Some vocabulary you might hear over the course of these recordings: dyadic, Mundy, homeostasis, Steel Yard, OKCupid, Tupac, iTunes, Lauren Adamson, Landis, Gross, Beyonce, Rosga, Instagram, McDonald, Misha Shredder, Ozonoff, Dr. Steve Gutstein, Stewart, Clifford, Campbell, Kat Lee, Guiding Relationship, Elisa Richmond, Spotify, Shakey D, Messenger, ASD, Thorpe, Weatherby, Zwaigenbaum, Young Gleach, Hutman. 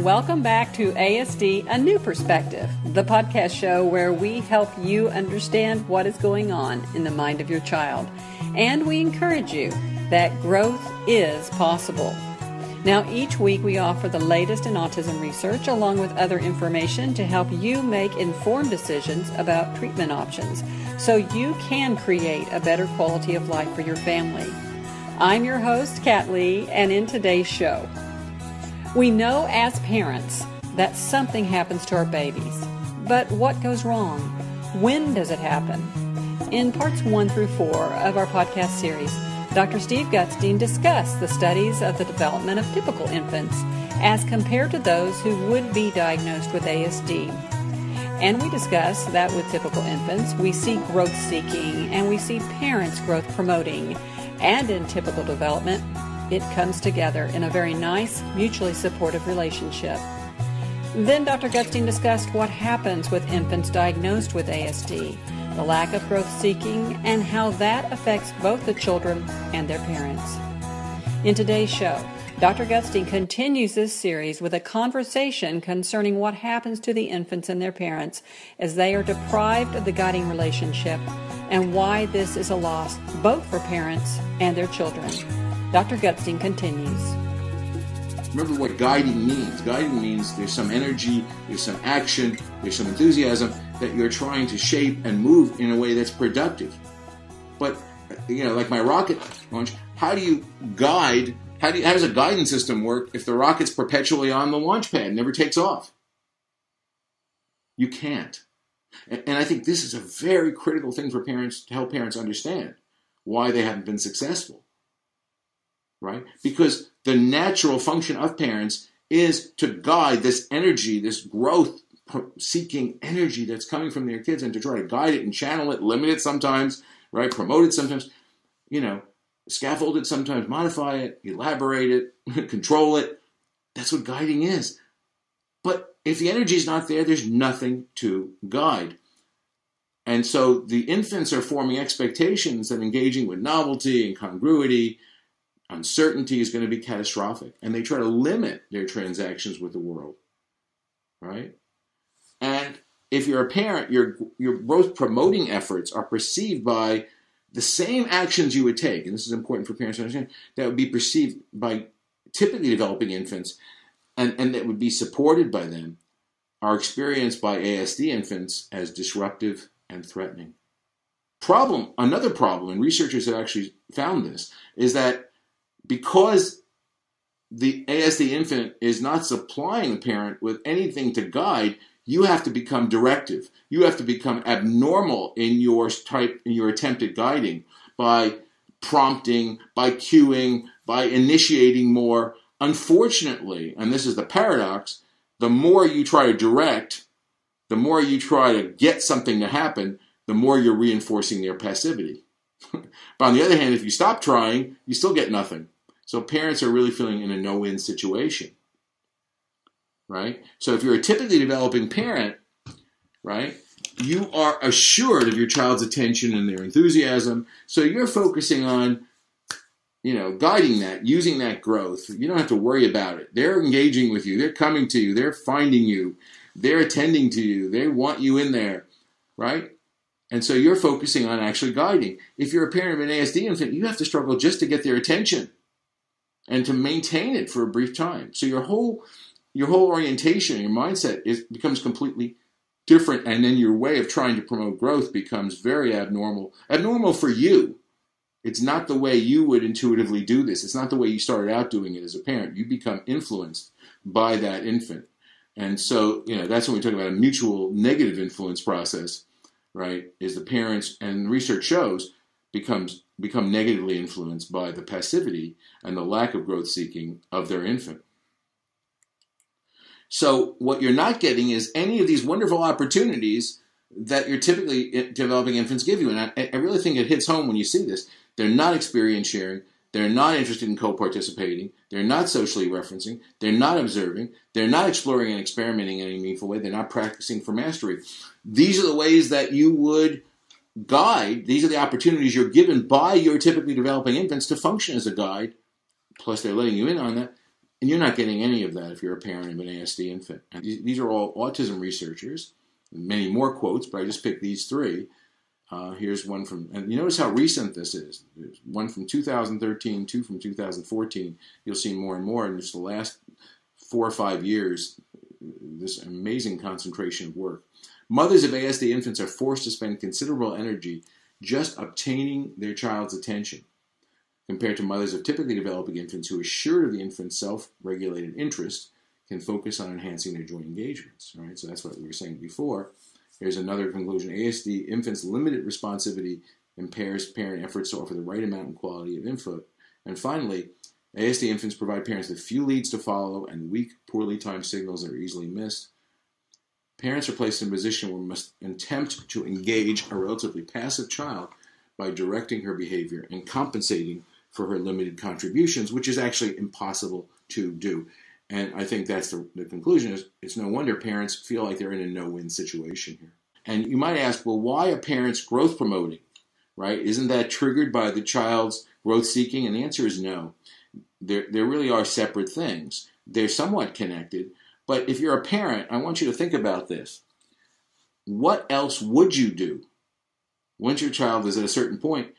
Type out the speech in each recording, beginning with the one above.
and welcome back to ASD A New Perspective, the podcast show where we help you understand what is going on in the mind of your child. And we encourage you that growth is possible. Now, each week we offer the latest in autism research along with other information to help you make informed decisions about treatment options so you can create a better quality of life for your family. I'm your host, Kat Lee, and in today's show, we know as parents that something happens to our babies. But what goes wrong? When does it happen? In parts 1 through 4 of our podcast series, Dr. Steve Gutstein discussed the studies of the development of typical infants as compared to those who would be diagnosed with ASD. And we discussed that with typical infants, we see growth seeking and we see parents growth promoting. And in typical development, it comes together in a very nice, mutually supportive relationship. Then Dr. Gutstein discussed what happens with infants diagnosed with ASD, the lack of growth seeking, and how that affects both the children and their parents. In today's show, Dr. Gutstein continues this series with a conversation concerning what happens to the infants and their parents as they are deprived of the guiding relationship and why this is a loss both for parents and their children. Dr. Gutstein continues. Remember what guiding means. Guiding means there's some energy, there's some action, there's some enthusiasm that you're trying to shape and move in a way that's productive. But, you know, like my rocket launch, how do you guide, how does a guidance system work if the rocket's perpetually on the launch pad and never takes off? You can't. And I think this is a very critical thing for parents, to help parents understand why they haven't been successful, right? Because the natural function of parents is to guide this energy, this growth seeking energy that's coming from their kids, and to try to guide it and channel it, limit it sometimes, right? Promote it sometimes, you know, scaffold it sometimes, modify it, elaborate it, control it. That's what guiding is. But if the energy is not there, there's nothing to guide. And so the infants are forming expectations that engaging with novelty and congruity, uncertainty is going to be catastrophic. And they try to limit their transactions with the world, right? And if you're a parent, your growth promoting efforts are perceived by the same actions you would take, and this is important for parents to understand, that would be perceived by typically developing infants and that would be supported by them, are experienced by ASD infants as disruptive and threatening. Another problem, and researchers have actually found this, is that because the ASD infant is not supplying the parent with anything to guide, you have to become directive. You have to become abnormal in your attempt at guiding by prompting, by cueing, by initiating more. Unfortunately, and this is the paradox, the more you try to direct, the more you try to get something to happen, the more you're reinforcing their passivity. But on the other hand, if you stop trying, you still get nothing. So parents are really feeling in a no-win situation. Right? So if you're a typically developing parent, right, you are assured of your child's attention and their enthusiasm. So you're focusing on, you know, guiding that, using that growth. You don't have to worry about it. They're engaging with you. They're coming to you. They're finding you. They're attending to you. They want you in there, right? And so you're focusing on actually guiding. If you're a parent of an ASD infant, you have to struggle just to get their attention and to maintain it for a brief time. So your whole orientation, your mindset becomes completely different, and then your way of trying to promote growth becomes very abnormal. Abnormal for you. It's not the way you would intuitively do this. It's not the way you started out doing it as a parent. You become influenced by that infant. And so, you know, that's when we talk about a mutual negative influence process, right? Is the parents, and research shows, become negatively influenced by the passivity and the lack of growth seeking of their infant. So what you're not getting is any of these wonderful opportunities that your typically developing infants give you. And I really think it hits home when you see this. They're not experience sharing. They're not interested in co-participating. They're not socially referencing. They're not observing. They're not exploring and experimenting in any meaningful way. They're not practicing for mastery. These are the ways that you would guide. These are the opportunities you're given by your typically developing infants to function as a guide. Plus they're letting you in on that. And you're not getting any of that if you're a parent of an ASD infant. And these are all autism researchers. Many more quotes, but I just picked these three. Here's one from, and you notice how recent this is. There's one from 2013, two from 2014. You'll see more and more in just the last 4 or 5 years, this amazing concentration of work. Mothers of ASD infants are forced to spend considerable energy just obtaining their child's attention, compared to mothers of typically developing infants who, assured of the infant's self-regulated interest, can focus on enhancing their joint engagements. All right, so that's what we were saying before. Here's another conclusion. ASD infants' limited responsivity impairs parent efforts to offer the right amount and quality of input. And finally, ASD infants provide parents with few leads to follow and weak, poorly timed signals that are easily missed. Parents are placed in a position where they must attempt to engage a relatively passive child by directing her behavior and compensating for her limited contributions, which is actually impossible to do. And I think that's the conclusion is it's no wonder parents feel like they're in a no-win situation here. And you might ask, well, why are parents growth promoting, right? Isn't that triggered by the child's growth seeking? And the answer is no. There really are separate things. They're somewhat connected. But if you're a parent, I want you to think about this. What else would you do once your child is at a certain point?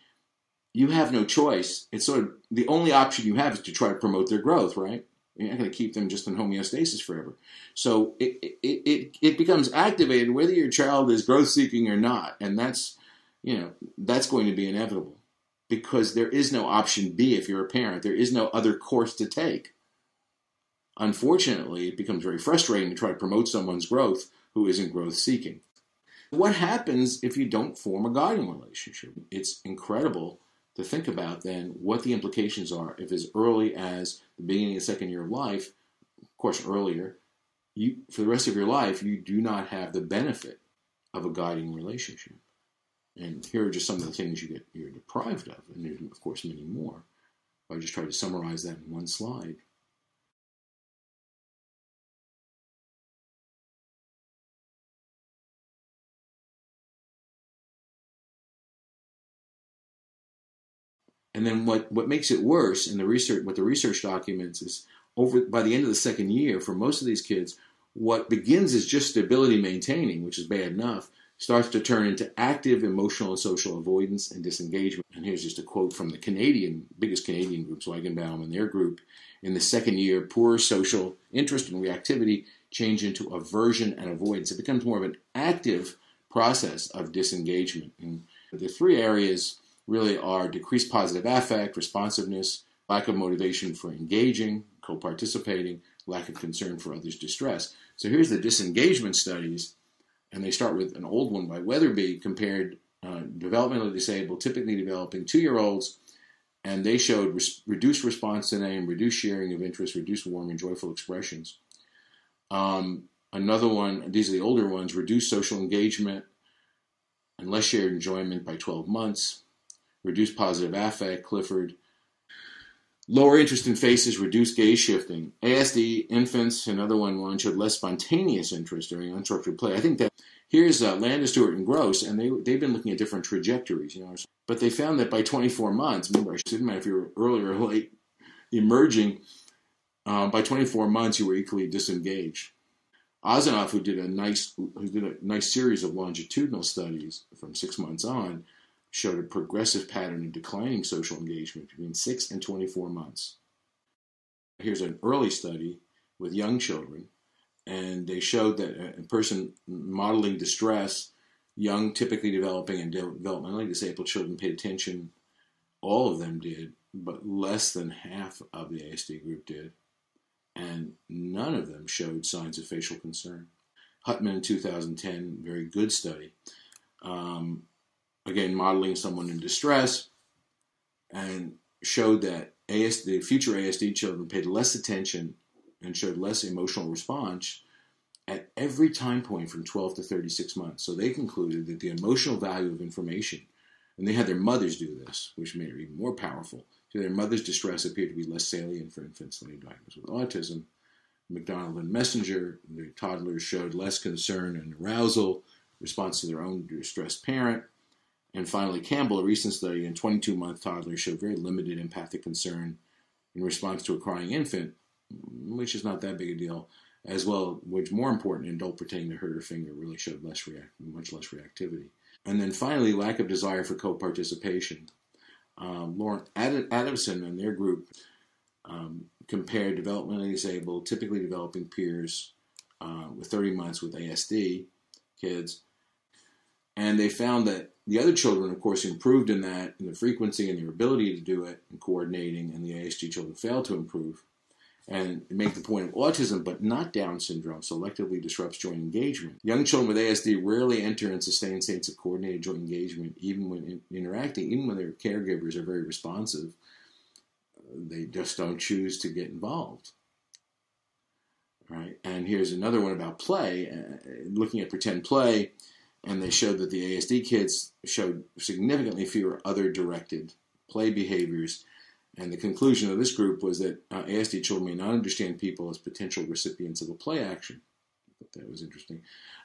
You have no choice. It's sort of the only option you have is to try to promote their growth, right? You're not going to keep them just in homeostasis forever. So it becomes activated whether your child is growth-seeking or not. And that's, you know, that's going to be inevitable because there is no option B if you're a parent. There is no other course to take. Unfortunately, it becomes very frustrating to try to promote someone's growth who isn't growth-seeking. What happens if you don't form a guiding relationship? It's incredible to think about then what the implications are if as early as the beginning of the second year of life, of course earlier, you for the rest of your life, you do not have the benefit of a guiding relationship. And here are just some of the things you're deprived of, and there's, of course, many more. I just tried to summarize that in one slide. And then what makes it worse in the research, what the research documents is over by the end of the second year for most of these kids, what begins as just stability maintaining, which is bad enough, starts to turn into active emotional and social avoidance and disengagement. And here's just a quote from the biggest Canadian group, Zwaigenbaum and their group. In the second year, poor social interest and reactivity change into aversion and avoidance. It becomes more of an active process of disengagement. And the three areas really are decreased positive affect, responsiveness, lack of motivation for engaging, co-participating, lack of concern for others' distress. So here's the disengagement studies, and they start with an old one by Weatherby, compared developmentally disabled, typically developing 2-year-olds, and they showed reduced response to name, reduced sharing of interest, reduced warm and joyful expressions. Another one, these are the older ones, reduced social engagement and less shared enjoyment by 12 months. Reduced positive affect, Clifford. Lower interest in faces, reduced gaze shifting. ASD infants, another one showed less spontaneous interest during unstructured play. I think that here's Landis, Stewart, and Gross, and they've been looking at different trajectories, you know. But they found that by 24 months, remember, it didn't matter if you were early or late emerging, by 24 months you were equally disengaged. Ozonoff, who did a nice series of longitudinal studies from 6 months on, showed a progressive pattern in declining social engagement between 6 and 24 months. Here's an early study with young children, and they showed that a person modeling distress, young, typically developing and developmentally disabled children paid attention. All of them did, but less than half of the ASD group did, and none of them showed signs of facial concern. Hutman in 2010, very good study. Again, modeling someone in distress, and showed that the future ASD children paid less attention and showed less emotional response at every time point from 12 to 36 months. So they concluded that the emotional value of information, and they had their mothers do this, which made it even more powerful. So their mother's distress appeared to be less salient for infants later diagnosed with autism. McDonald and Messenger, the toddlers showed less concern and arousal, response to their own distressed parent. And finally, Campbell, a recent study in 22-month toddlers, showed very limited empathic concern in response to a crying infant, which is not that big a deal, as well, which more important, an adult pretending to hurt her finger really showed less much less reactivity. And then finally, lack of desire for co-participation. Lauren Adamson and their group compared developmentally disabled, typically developing peers with 30 months with ASD kids. And they found that the other children, of course, improved in that, in the frequency and their ability to do it, and coordinating, and the ASD children failed to improve. And make the point of autism, but not Down syndrome, selectively disrupts joint engagement. Young children with ASD rarely enter and sustain states of coordinated joint engagement, even when interacting, even when their caregivers are very responsive. They just don't choose to get involved. All right? And here's another one about play, looking at pretend play, and they showed that the ASD kids showed significantly fewer other-directed play behaviors. And the conclusion of this group was that ASD children may not understand people as potential recipients of a play action. I thought that was interesting.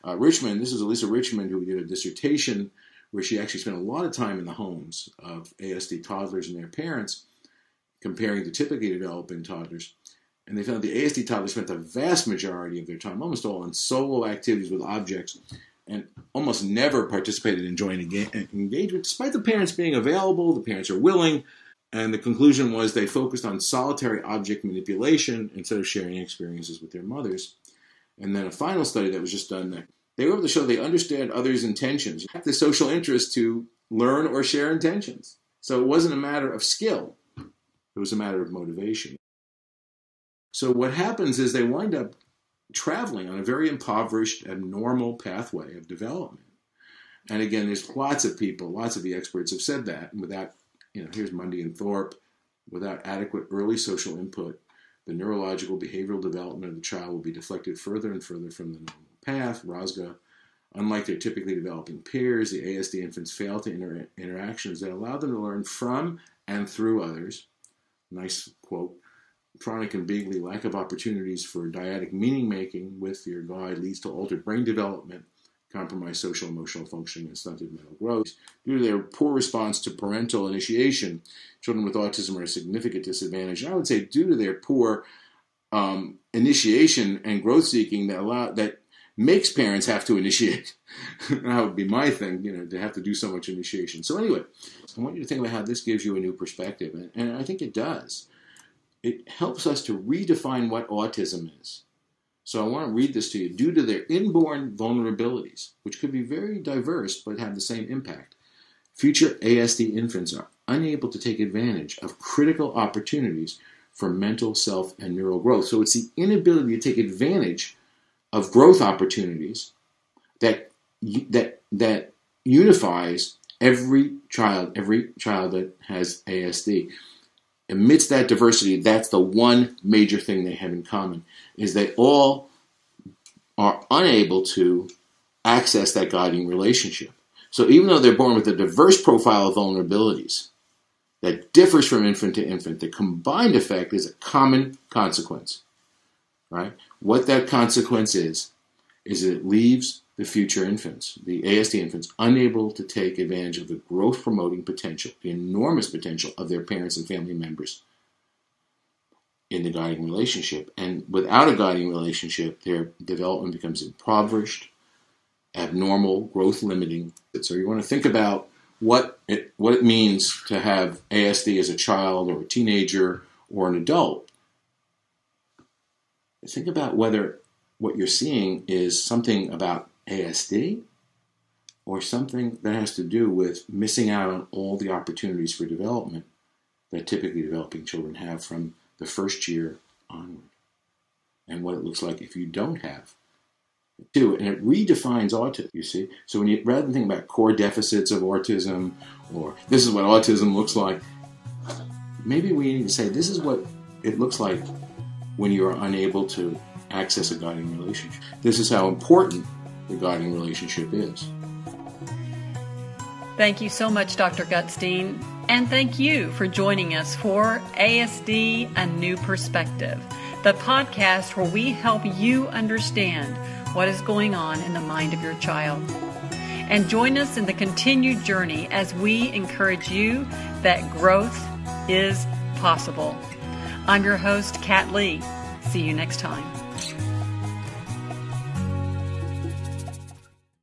Richmond, this is Elisa Richmond, who did a dissertation where she actually spent a lot of time in the homes of ASD toddlers and their parents, comparing to typically developing toddlers. And they found the ASD toddlers spent the vast majority of their time, almost all, in solo activities with objects, and almost never participated in joint engagement, despite the parents being available, the parents are willing. And the conclusion was they focused on solitary object manipulation instead of sharing experiences with their mothers. And then a final study that was just done, that they were able to show they understand others' intentions. You have the social interest to learn or share intentions. So it wasn't a matter of skill. It was a matter of motivation. So what happens is they wind up traveling on a very impoverished, abnormal pathway of development. And again, there's lots of people, lots of the experts have said that, and without... You know, here's Mundy and Thorpe. Without adequate early social input, the neurological behavioral development of the child will be deflected further and further from the normal path. Rosga, unlike their typically developing peers, the ASD infants fail to interactions that allow them to learn from and through others. Nice quote. Tronic and Bigley, lack of opportunities for dyadic meaning-making with your guide leads to altered brain development, compromised social emotional functioning, and stunted mental growth. Due to their poor response to parental initiation, children with autism are at a significant disadvantage. And I would say due to their poor initiation and growth seeking that makes parents have to initiate. That would be my thing, you know, to have to do so much initiation. So anyway, I want you to think about how this gives you a new perspective, and I think it does. It helps us to redefine what autism is. So I want to read this to you. Due to their inborn vulnerabilities, which could be very diverse but have the same impact, future ASD infants are unable to take advantage of critical opportunities for mental, self, and neural growth. So it's the inability to take advantage of growth opportunities that unifies every child that has ASD. Amidst that diversity, that's the one major thing they have in common, is they all are unable to access that guiding relationship. So even though they're born with a diverse profile of vulnerabilities that differs from infant to infant, the combined effect is a common consequence, right? What that consequence is that it leaves the future infants, the ASD infants, unable to take advantage of the growth-promoting potential, the enormous potential of their parents and family members in the guiding relationship. And without a guiding relationship, their development becomes impoverished, abnormal, growth-limiting. So you want to think about what it means to have ASD as a child or a teenager or an adult. Think about whether what you're seeing is something about ASD or something that has to do with missing out on all the opportunities for development that typically developing children have from the first year onward, and what it looks like if you don't have it too. And it redefines autism, you see. So when you, rather than think about core deficits of autism or this is what autism looks like, maybe we need to say this is what it looks like when you are unable to access a guiding relationship. This is how important the guiding relationship is. Thank you so much, Dr. Gutstein, and thank you for joining us for ASD A New Perspective, the podcast where we help you understand what is going on in the mind of your child. And join us in the continued journey as we encourage you that growth is possible. I'm your host, Kat Lee. See you next time.